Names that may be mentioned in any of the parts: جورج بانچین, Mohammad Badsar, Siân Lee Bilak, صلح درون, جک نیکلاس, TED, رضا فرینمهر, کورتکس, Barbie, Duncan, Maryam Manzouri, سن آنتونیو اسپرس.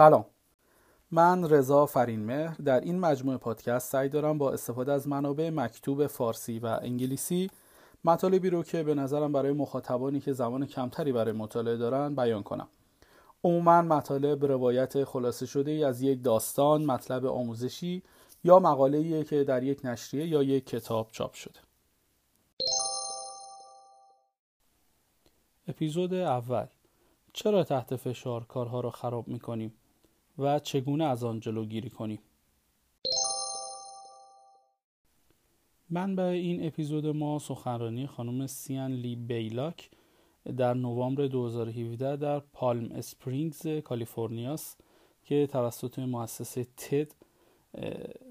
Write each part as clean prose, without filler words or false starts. سلام، من رضا فرینمهر. در این مجموعه پادکست سعی دارم با استفاده از منابع مکتوب فارسی و انگلیسی مطالبی رو که به نظرم برای مخاطبانی که زمان کمتری برای مطالعه دارن بیان کنم. عموما مطالب روایت خلاصه شده ای از یک داستان، مطلب آموزشی یا مقاله‌ای که در یک نشریه یا یک کتاب چاپ شده. اپیزود اول: چرا تحت فشار کارها را خراب می‌کنیم و چگونه از آن جلوگیری کنیم. منبع این اپیزود ما سخنرانی خانم سیان لی بیلاک در نوامبر 2017 در پالم اسپرینگز کالیفرنیا است که توسط مؤسسه تد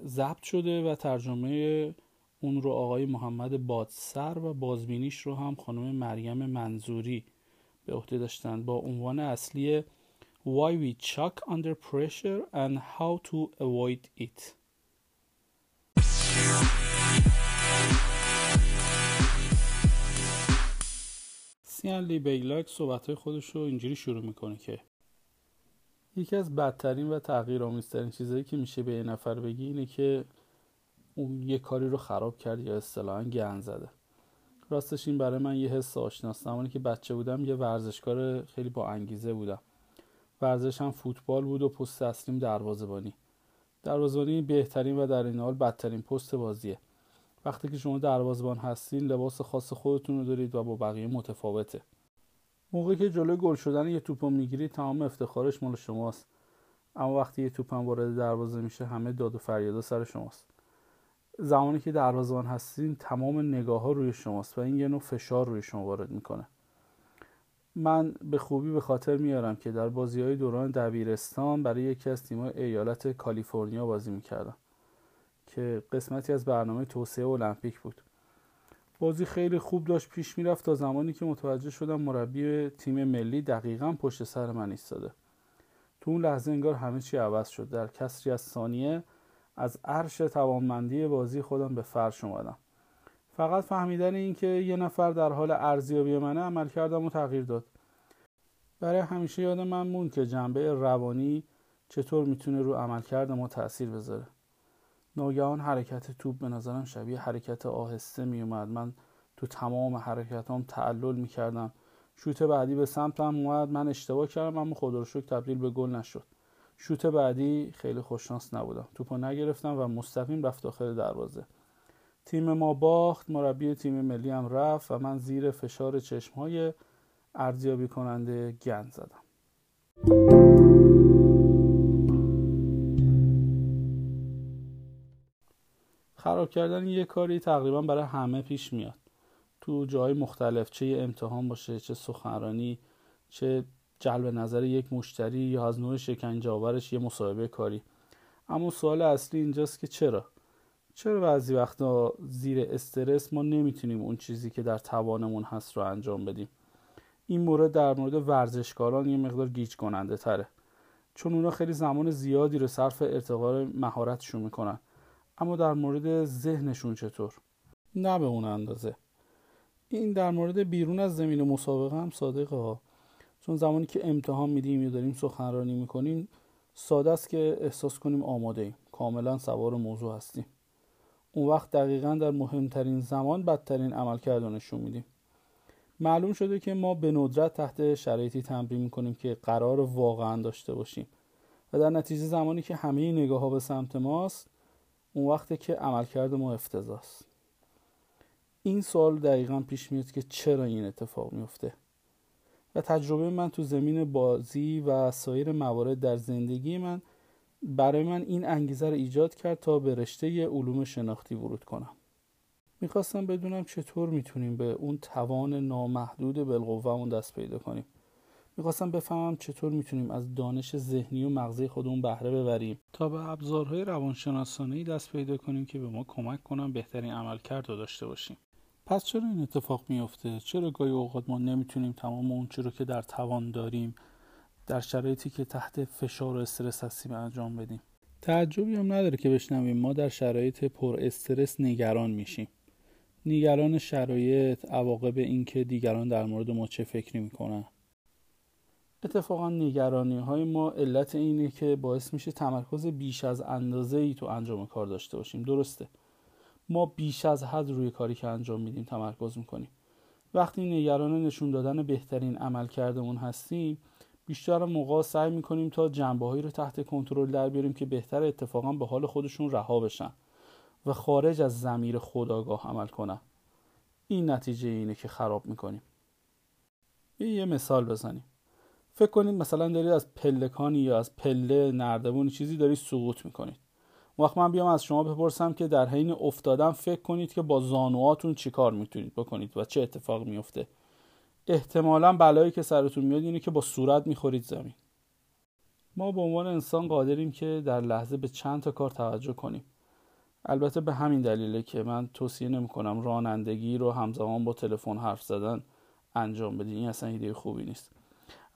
ضبط شده و ترجمه اون رو آقای محمد بادسر و بازبینیش رو هم خانم مریم منظوری به عهده داشتن، با عنوان اصلی Why we Chuck Under Pressure and How to Avoid It. سیان لی بیلاک صحبت‌های خودش رو اینجوری شروع میکنه که یکی از بدترین و تغییرآمیزترین چیزایی که میشه به یه نفر بگی اینه که اون یه کاری رو خراب کرد یا اصطلاحاً گند زده. راستش این برای من یه حس آشناست. زمانی که بچه بودم یه ورزشکار خیلی با انگیزه بودم. ورزشم فوتبال بود و پست اصلیم دروازه‌بانی. دروازه‌بانی بهترین و در این حال بدترین پست بازیه. وقتی که شما دروازه‌بان هستین لباس خاص خودتون رو دارید و با بقیه متفاوته. موقعی که جلوی گل شدن یه توپو میگیرید تمام افتخارش مال شماست. اما وقتی یه توپم وارد دروازه میشه همه داد و فریادا سر شماست. زمانی که دروازه‌بان هستین تمام نگاه‌ها روی شماست و این یه نوع فشار روی شما وارد میکنه. من به خوبی به خاطر میارم که در بازی‌های دوران دبیرستان برای یکی از تیم‌های ایالت کالیفرنیا بازی میکردم که قسمتی از برنامه توسعه المپیک بود. بازی خیلی خوب داشت پیش میرفت تا زمانی که متوجه شدم مربی تیم ملی دقیقاً پشت سر من ایستاده. تو اون لحظه انگار همه چی عوض شد. در کسری از ثانیه از عرش توانمندی بازی خودم به فرش اومدم. فقط فهمیدن این که یه نفر در حال ارزیابی منه عملکردم رو تغییر داد. برای همیشه یادم موند که جنبه روانی چطور میتونه رو عملکرد ما تأثیر بذاره. ناگهان حرکت توپ به نظرم شبیه حرکت آهسته میومد. من تو تمام حرکتام تعلل میکردم. شوت بعدی به سمتم اومد، من اشتباه کردم اما خدا رو شکر تبدیل به گل نشد. شوت بعدی خیلی خوششانس نبودم. توپو نگرفتم و مستقیم رفت داخل دروازه. تیم ما باخت، مربی تیم ملی هم رفت و من زیر فشار چشم‌های ارزیابی کننده گند زدم. خراب کردن یه کاری تقریبا برای همه پیش میاد. تو جای مختلف، چه امتحان باشه، چه سخنرانی، چه جلب نظر یک مشتری یا از نوع شکنجه‌آورش یه مصاحبه کاری. اما سوال اصلی اینجاست که چرا بعضی وقتا زیر استرس ما نمیتونیم اون چیزی که در توانمون هست رو انجام بدیم. این مورد در مورد ورزشکاران یه مقدار گیج کننده تره، چون اونا خیلی زمان زیادی رو صرف ارتقای مهارتشون میکنن. اما در مورد ذهنشون چطور؟ نه به اون اندازه. این در مورد بیرون از زمین مسابقه هم صادقه ها، چون زمانی که امتحان میدیم یا داریم سخنرانی میکنیم ساده است که احساس کنیم آماده ایم، کاملا سوار موضوع هستیم. اون وقت دقیقاً در مهمترین زمان بدترین عملکرد رو نشون میدیم. معلوم شده که ما به ندرت تحت شرایطی تمرین میکنیم که قرار واقعاً داشته باشیم و در نتیجه زمانی که همه نگاه‌ها به سمت ماست اون وقته که عملکرد ما افتضاحه. این سوال دقیقاً پیش میاد که چرا این اتفاق میفته و تجربه من تو زمین بازی و سایر موارد در زندگی من برای من این انگیزه رو ایجاد کرد تا به رشته علوم شناختی ورود کنم. میخواستم بدونم چطور میتونیم به اون توان نامحدود بالقوه‌مون دست پیدا کنیم. میخواستم بفهمم چطور میتونیم از دانش ذهنی و مغزی خودمون بهره ببریم تا به ابزارهای روانشناسانه‌ای دست پیدا کنیم که به ما کمک کنن بهترین عملکرد رو داشته باشیم. پس چرا این اتفاق میفته؟ چرا گاهی اوقات ما نمیتونیم تمام اون چیزی رو که در توان داریم در شرایطی که تحت فشار و استرس هستیم انجام بدیم؟ تعجبی هم نداره که بشنویم ما در شرایط پر استرس نگران میشیم. نگران شرایط، عواقب اینکه دیگران در مورد ما چه فکری میکنن. اتفاقا نگرانی‌های ما علت اینه که باعث میشه تمرکز بیش از اندازه‌ای تو انجام کار داشته باشیم. درسته، ما بیش از حد روی کاری که انجام میدیم تمرکز میکنیم. وقتی نگران نشون دادن بهترین عملکردمون هستیم، بیشتر موقع سعی میکنیم تا جنبه‌هایی رو تحت کنترل در بیاریم که بهتر اتفاقا به حال خودشون رها بشن و خارج از ضمیر خودآگاه عمل کنن. این نتیجه اینه که خراب میکنیم. یه مثال بزنیم. فکر کنید مثلا دارید از پلکانی یا از پله نردبون چیزی دارید سقوط میکنید. وقت من بیام از شما بپرسم که در حین افتادن فکر کنید که با زانوهاتون چی کار میتونید بکنید و چه اتفاق میفته. احتمالاً بلایی که سرتون میاد اینه که با صورت میخورید زمین. ما به عنوان انسان قادریم که در لحظه به چند تا کار توجه کنیم. البته به همین دلیله که من توصیه نمیکنم رانندگی رو همزمان با تلفن حرف زدن انجام بدین. این اصلا ایده خوبی نیست.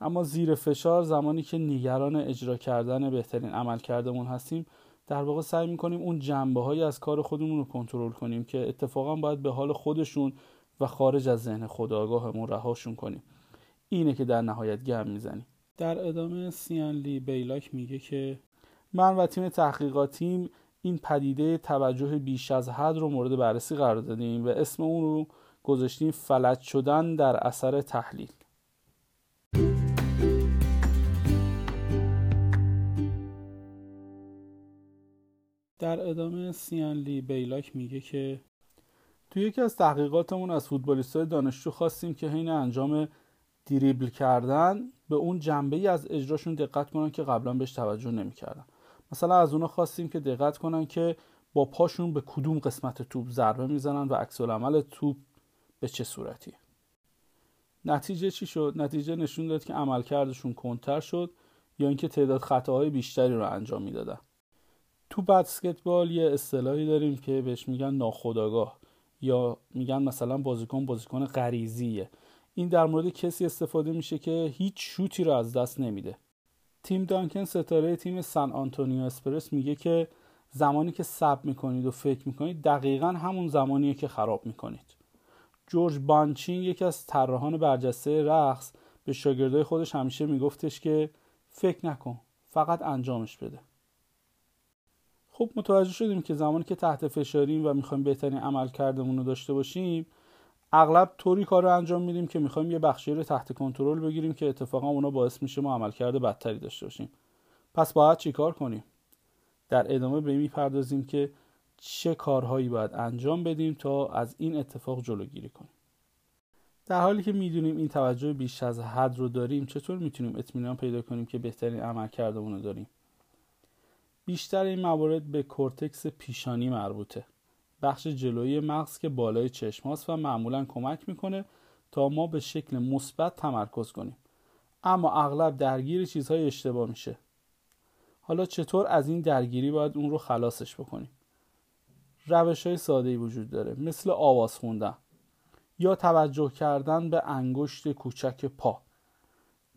اما زیر فشار زمانی که نگران اجرا کردن بهترین عملکردمون هستیم، در واقع سعی میکنیم اون جنبه‌هایی از کار خودمون رو کنترل کنیم که اتفاقا باید به حال خودشون و خارج از ذهن خودآگاهمون رهاشون کنیم. اینه که در نهایت گم میزنیم. در ادامه سیان لی بیلاک میگه که من و تیم تحقیقاتیم این پدیده توجه بیش از حد رو مورد بررسی قرار دادیم و اسم اون رو گذاشتیم فلج شدن در اثر تحلیل. در ادامه سیان لی بیلاک میگه که توی یکی از تحقیقاتمون از فوتبالیستای دانشجو خواستیم که حین انجام دریبل کردن به اون جنبه‌ای از اجراشون دقت کنن که قبلا بهش توجه نمی‌کردن. مثلا از اونا خواستیم که دقت کنن که با پاشون به کدوم قسمت توپ ضربه میزنن و عکس‌العمل توپ به چه صورتیه. نتیجه چی شد؟ نتیجه نشون داد که عملکردشون کندتر شد یا اینکه تعداد خطاهای بیشتری رو انجام میدادن. تو بسکتبال یه اصطلاحی داریم که بهش میگن ناخودآگاه، یا میگن مثلا بازیکن غریزیه. این در مورد کسی استفاده میشه که هیچ شوتی رو از دست نمیده. تیم دانکن، ستاره تیم سن آنتونیو اسپرس، میگه که زمانی که صبر میکنید و فکر میکنید دقیقاً همون زمانیه که خراب میکنید. جورج بانچین، یکی از طراحان برجسته رقص، به شاگردای خودش همیشه میگفتش که فکر نکن، فقط انجامش بده. خب متوجه شدیم که زمانی که تحت فشاریم و میخوایم بهترین عملکردمون رو داشته باشیم، اغلب طوری کار رو انجام میدیم که میخوایم یه بخشی رو تحت کنترل بگیریم که اتفاقا اونا باعث میشه ما عملکرد بدتری داشته باشیم. پس باید چی کار کنیم؟ در ادامه به این میپردازیم که چه کارهایی باید انجام بدیم تا از این اتفاق جلوگیری کنیم. در حالی که میدونیم این توجه بیش از حد رو داریم، چطور میتونیم اطمینان پیدا کنیم که بهترین عملکردمون رو داریم؟ بیشتر این موارد به کورتکس پیشانی مربوطه، بخش جلویی مغز که بالای چشم هاست و معمولا کمک میکنه تا ما به شکل مثبت تمرکز کنیم، اما اغلب درگیر چیزهای اشتباه میشه. حالا چطور از این درگیری باید اون رو خلاصش بکنیم؟ روش‌های ساده‌ای وجود داره، مثل آواز خوندن یا توجه کردن به انگشت کوچک پا،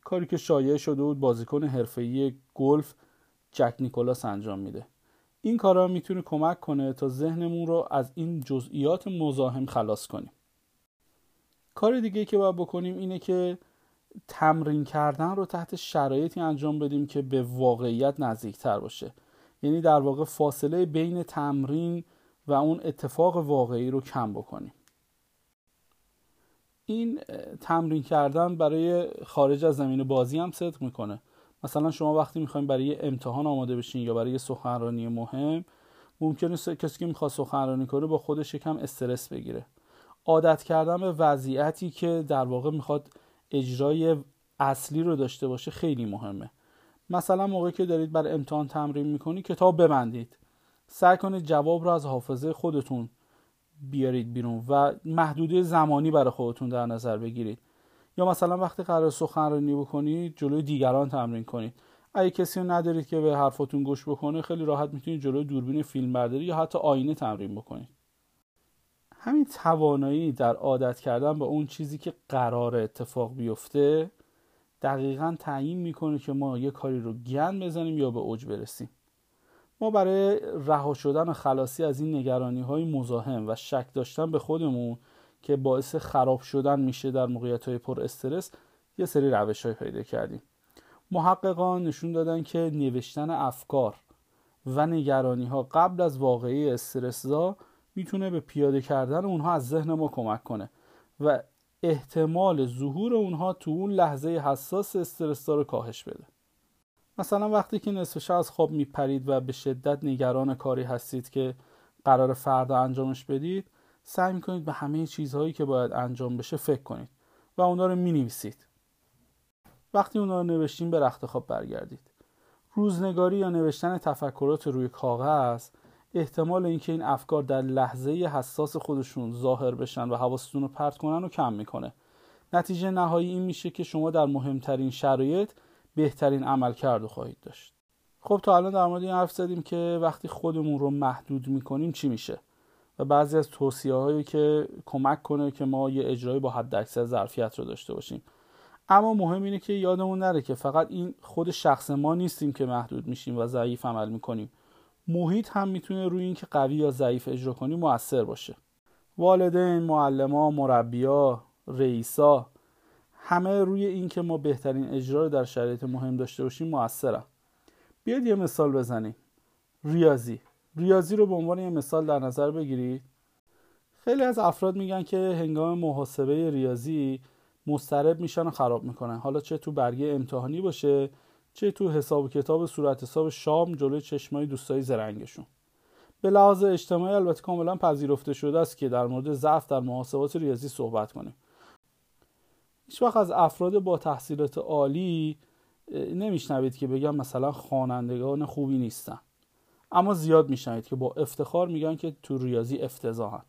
کاری که شایع شده بود بازیکن حرفه‌ای گلف جک نیکلاس انجام میده. این کارا میتونه کمک کنه تا ذهنمون رو از این جزئیات مزاحم خلاص کنیم. کار دیگه که باید بکنیم اینه که تمرین کردن رو تحت شرایطی انجام بدیم که به واقعیت نزدیکتر باشه. یعنی در واقع فاصله بین تمرین و اون اتفاق واقعی رو کم بکنیم. این تمرین کردن برای خارج از زمین بازی هم صدق میکنه. مثلا شما وقتی میخواین برای امتحان آماده بشین یا برای سخنرانی مهم، ممکنه کسی که میخواد سخنرانی کنه با خودش یکم استرس بگیره. عادت کردن به وضعیتی که در واقع میخواد اجرای اصلی رو داشته باشه خیلی مهمه. مثلا موقعی که دارید برای امتحان تمرین میکنید، کتاب ببندید، سعی کنید جواب رو از حافظه خودتون بیارید بیرون و محدوده زمانی برای خودتون در نظر بگیرید. یا مثلا وقتی قرار سخنرانی بکنید، جلوی دیگران تمرین کنید. اگه کسی رو ندارید که به حرفاتون گوش بکنه، خیلی راحت میتونید جلوی دوربین فیلمبرداری یا حتی آینه تمرین بکنید. همین توانایی در عادت کردن به اون چیزی که قرار اتفاق بیفته دقیقاً تعیین میکنه که ما یه کاری رو گند بزنیم یا به اوج برسیم. ما برای رها شدن و خلاصی از این نگرانی‌های مزاحم و شک داشتن به خودمون که باعث خراب شدن میشه در موقعیت‌های پر استرس، یه سری روش‌های پیدا کردیم. محققان نشون دادن که نوشتن افکار و نگرانی‌ها قبل از واقعه استرس‌زا میتونه به پیاده کردن اونها از ذهن ما کمک کنه و احتمال ظهور اونها تو اون لحظه حساس استرس‌زا رو کاهش بده. مثلا وقتی که نصف شب از خواب میپرید و به شدت نگران کاری هستید که قرار فردا انجامش بدید، سعی میکنید به همه چیزهایی که باید انجام بشه فکر کنید و اونا رو مینویسید. وقتی اونا رو نوشتین به رخت خواب برگردید. روزنگاری یا نوشتن تفکرات روی کاغذ، احتمال اینکه این افکار در لحظه حساس خودشون ظاهر بشن و حواستون رو پرت کنن رو کم میکنه. نتیجه نهایی این میشه که شما در مهمترین شرایط بهترین عمل کرده خواهید داشت. خب تا الان در مورد این حرف زدیم که وقتی خودمون رو محدود میکنیم چی میشه و بعضی از توصیه‌هایی که کمک کنه که ما یه اجرایی با حداکثر ظرفیت رو داشته باشیم. اما مهم اینه که یادمون نره که فقط این خود شخص ما نیستیم که محدود میشیم و ضعیف عمل میکنیم. محیط هم میتونه روی این که قوی یا ضعیف اجرا کنی مؤثر باشه. والدین، معلمان، مربیان، رئیسا همه روی این که ما بهترین اجرا رو در شرایط مهم داشته باشیم مؤثره. بیاید یه مثال بزنیم. ریاضی رو به عنوان یه مثال در نظر بگیرید. خیلی از افراد میگن که هنگام محاسبه ریاضی مضطرب میشن و خراب میکنن. حالا چه تو برگه امتحانی باشه، چه تو حساب و کتاب صورت حساب شام جلوی چشمای دوستای زرنگشون. به لحاظ اجتماعی البته کاملا پذیرفته شده است که در مورد ضعف در محاسبات ریاضی صحبت کنیم. هیچ وقت از افراد با تحصیلات عالی نمیشنوید که بگن مثلا خوانندگان خوبی نیستن، اما زیاد میشنوید که با افتخار میگن که تو ریاضی افتضاحن.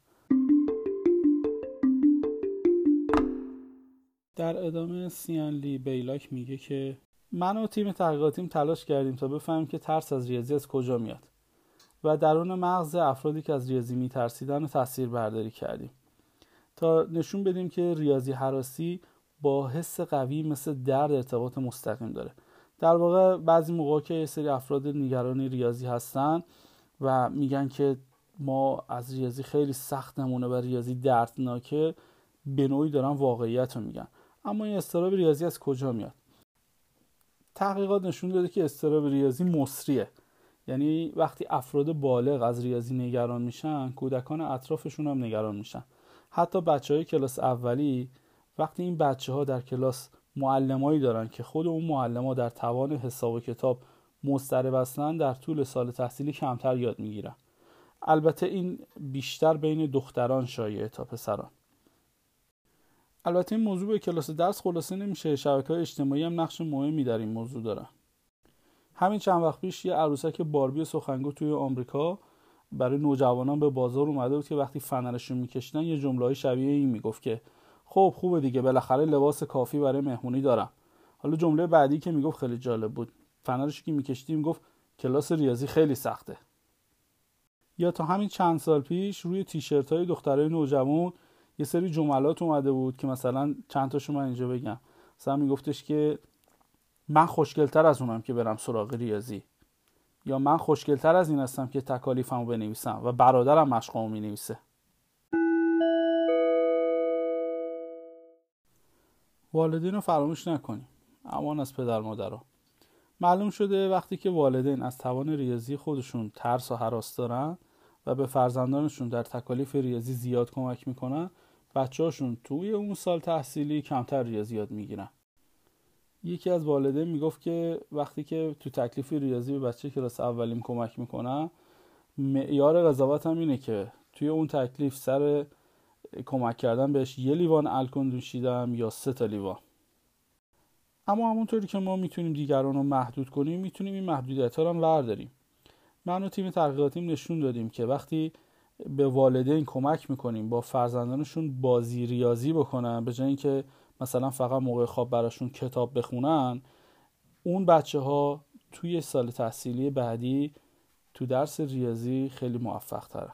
در ادامه سیان لی بیلاک میگه که من و تیم تحقیقاتیم تلاش کردیم تا بفهمیم که ترس از ریاضی از کجا میاد و درون مغز افرادی که از ریاضی میترسیدن رو تاثیر برداری کردیم تا نشون بدیم که ریاضی هراسی با حس قوی مثل درد ارتباط مستقیم داره. در واقع بعضی موقع که یه سری افراد نگران ریاضی هستن و میگن که ما از ریاضی خیلی سختمونه و ریاضی دردناکه، به نوعی دارن واقعیت رو میگن. اما این اضطراب ریاضی از کجا میاد؟ تحقیقات نشون داده که اضطراب ریاضی مسریه، یعنی وقتی افراد بالغ از ریاضی نگران میشن، کودکان اطرافشون هم نگران میشن. حتی بچهای کلاس اولی، وقتی این بچه‌ها در کلاس معلمایی دارن که خود اون معلم‌ها در توان حساب و کتاب مضطرب هستن، در طول سال تحصیلی کمتر یاد میگیرن. البته این بیشتر بین دختران شایعه تا پسران. البته این موضوع به کلاس درس خلاصه نمیشه، شبکه‌های اجتماعی هم نقش مهمی در این موضوع دارن. همین چند وقت پیش یه عروسک باربی سخنگو توی آمریکا برای نوجوانان به بازار اومده بود که وقتی فنرشون میکشیدن یه جمله‌ای شبیه این میگفت که خب خوبه دیگه، بالاخره لباس کافی برای مهمونی دارم. حالا جمله بعدی که میگفت خیلی جالب بود. فنرش که میکشیدی میگفت کلاس ریاضی خیلی سخته. یا تا همین چند سال پیش روی تیشرت‌های دخترای نوجوان یه سری جملات اومده بود که مثلا چند تاشو من اینجا بگم. مثلا میگفتش که من خوشگل‌تر از اونم که برم سراغ ریاضی، یا من خوشگل‌تر از این هستم که تکالیفمو بنویسم و برادرم مشقامو مینویسه. والدین رو فراموش نکنیم، امان از پدر مادرها. معلوم شده وقتی که والدین از توان ریاضی خودشون ترس و هراس دارن و به فرزندانشون در تکالیف ریاضی زیاد کمک میکنن، بچه‌هاشون توی اون سال تحصیلی کمتر ریاضی یاد میگیرن. یکی از والدین میگفت که وقتی که تو تکلیف ریاضی به بچه کلاس اولیم کمک میکنن، معیار قضاوت هم اینه که توی اون تکلیف سر کمک کردن بهش یه لیوان الکل دوشیدم یا 3 لیوان. اما همونطوری که ما میتونیم دیگران رو محدود کنیم، میتونیم این محدودیت‌ها رو برداریم. من و تیم تحقیقاتیم نشون دادیم که وقتی به والدین کمک میکنیم با فرزندانشون بازی ریاضی بکنن، به جای اینکه مثلا فقط موقع خواب براشون کتاب بخونن، اون بچه‌ها توی سال تحصیلی بعدی تو درس ریاضی خیلی موفق‌ترن.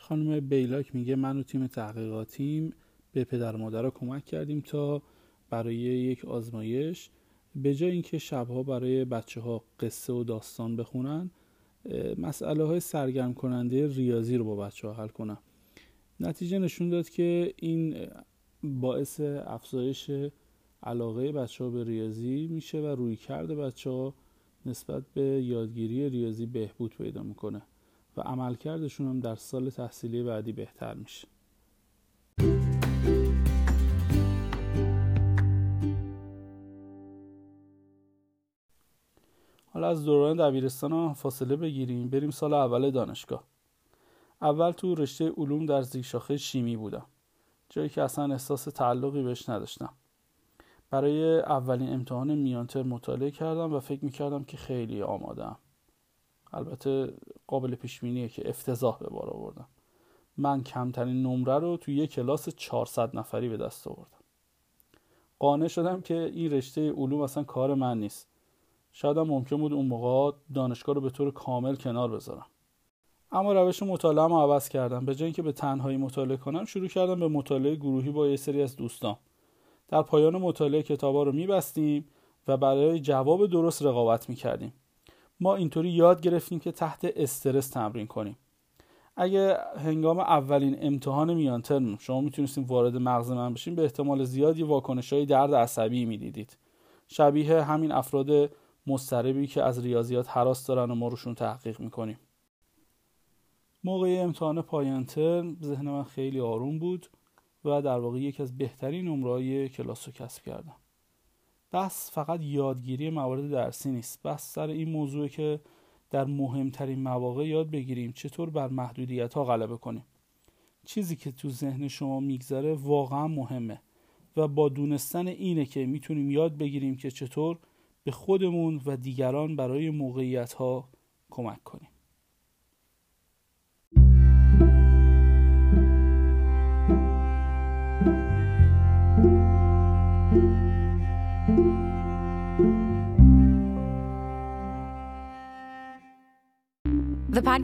خانم بیلاک میگه من و تیم تحقیقاتیم به پدر و مادرها کمک کردیم تا برای یک آزمایش به جای اینکه شبها برای بچه‌ها قصه و داستان بخونن، مسئله‌های سرگرم کننده ریاضی رو با بچه‌ها حل کنن. نتیجه نشون داد که این باعث افزایش علاقه بچه‌ها به ریاضی میشه و رویکرد بچه‌ها نسبت به یادگیری ریاضی بهبود پیدا میکنه و عملکردشون هم در سال تحصیلی بعدی بهتر میشه. حالا از دوران دبیرستان فاصله بگیریم، بریم سال اول دانشگاه. اول تو رشته علوم در زیرشاخه شیمی بودم، جایی که اصلا احساس تعلقی بهش نداشتم. برای اولین امتحان میانتر مطالعه کردم و فکر میکردم که خیلی آمادم. البته قابل پیش بینیه که افتضاح به بار آوردم. من کمترین نمره رو تو یک کلاس 400 نفری به دست آوردم. قانع شدم که این رشته علوم اصلا کار من نیست. شاید ممکن بود اون موقع دانشگاه رو به طور کامل کنار بذارم. اما روش مطالعه‌ام رو عوض کردم. به جای اینکه به تنهایی مطالعه کنم، شروع کردم به مطالعه گروهی با یه سری از دوستان. در پایان مطالعه کتابا رو می‌بستیم و برای جواب درست رقابت می‌کردیم. ما اینطوری یاد گرفتیم که تحت استرس تمرین کنیم. اگه هنگام اولین امتحان میان ترم شما میتونستیم وارد مغز من بشین، به احتمال زیاد یه واکنش‌های درد عصبی می‌دیدید. شبیه همین افراد مضطربی که از ریاضیات هراس دارن و ما روشون تحقیق می‌کنیم. موقع امتحان پایان ترم ذهن من خیلی آروم بود و در واقع یکی از بهترین نمره‌های کلاس رو کسب کردم. بس فقط یادگیری موارد درسی نیست، بس سر این موضوع که در مهمترین مواقع یاد بگیریم چطور بر محدودیت‌ها غلبه کنیم. چیزی که تو ذهن شما میگذره واقعا مهمه و با دونستن اینه که میتونیم یاد بگیریم که چطور به خودمون و دیگران برای موقعیت‌ها کمک کنیم. The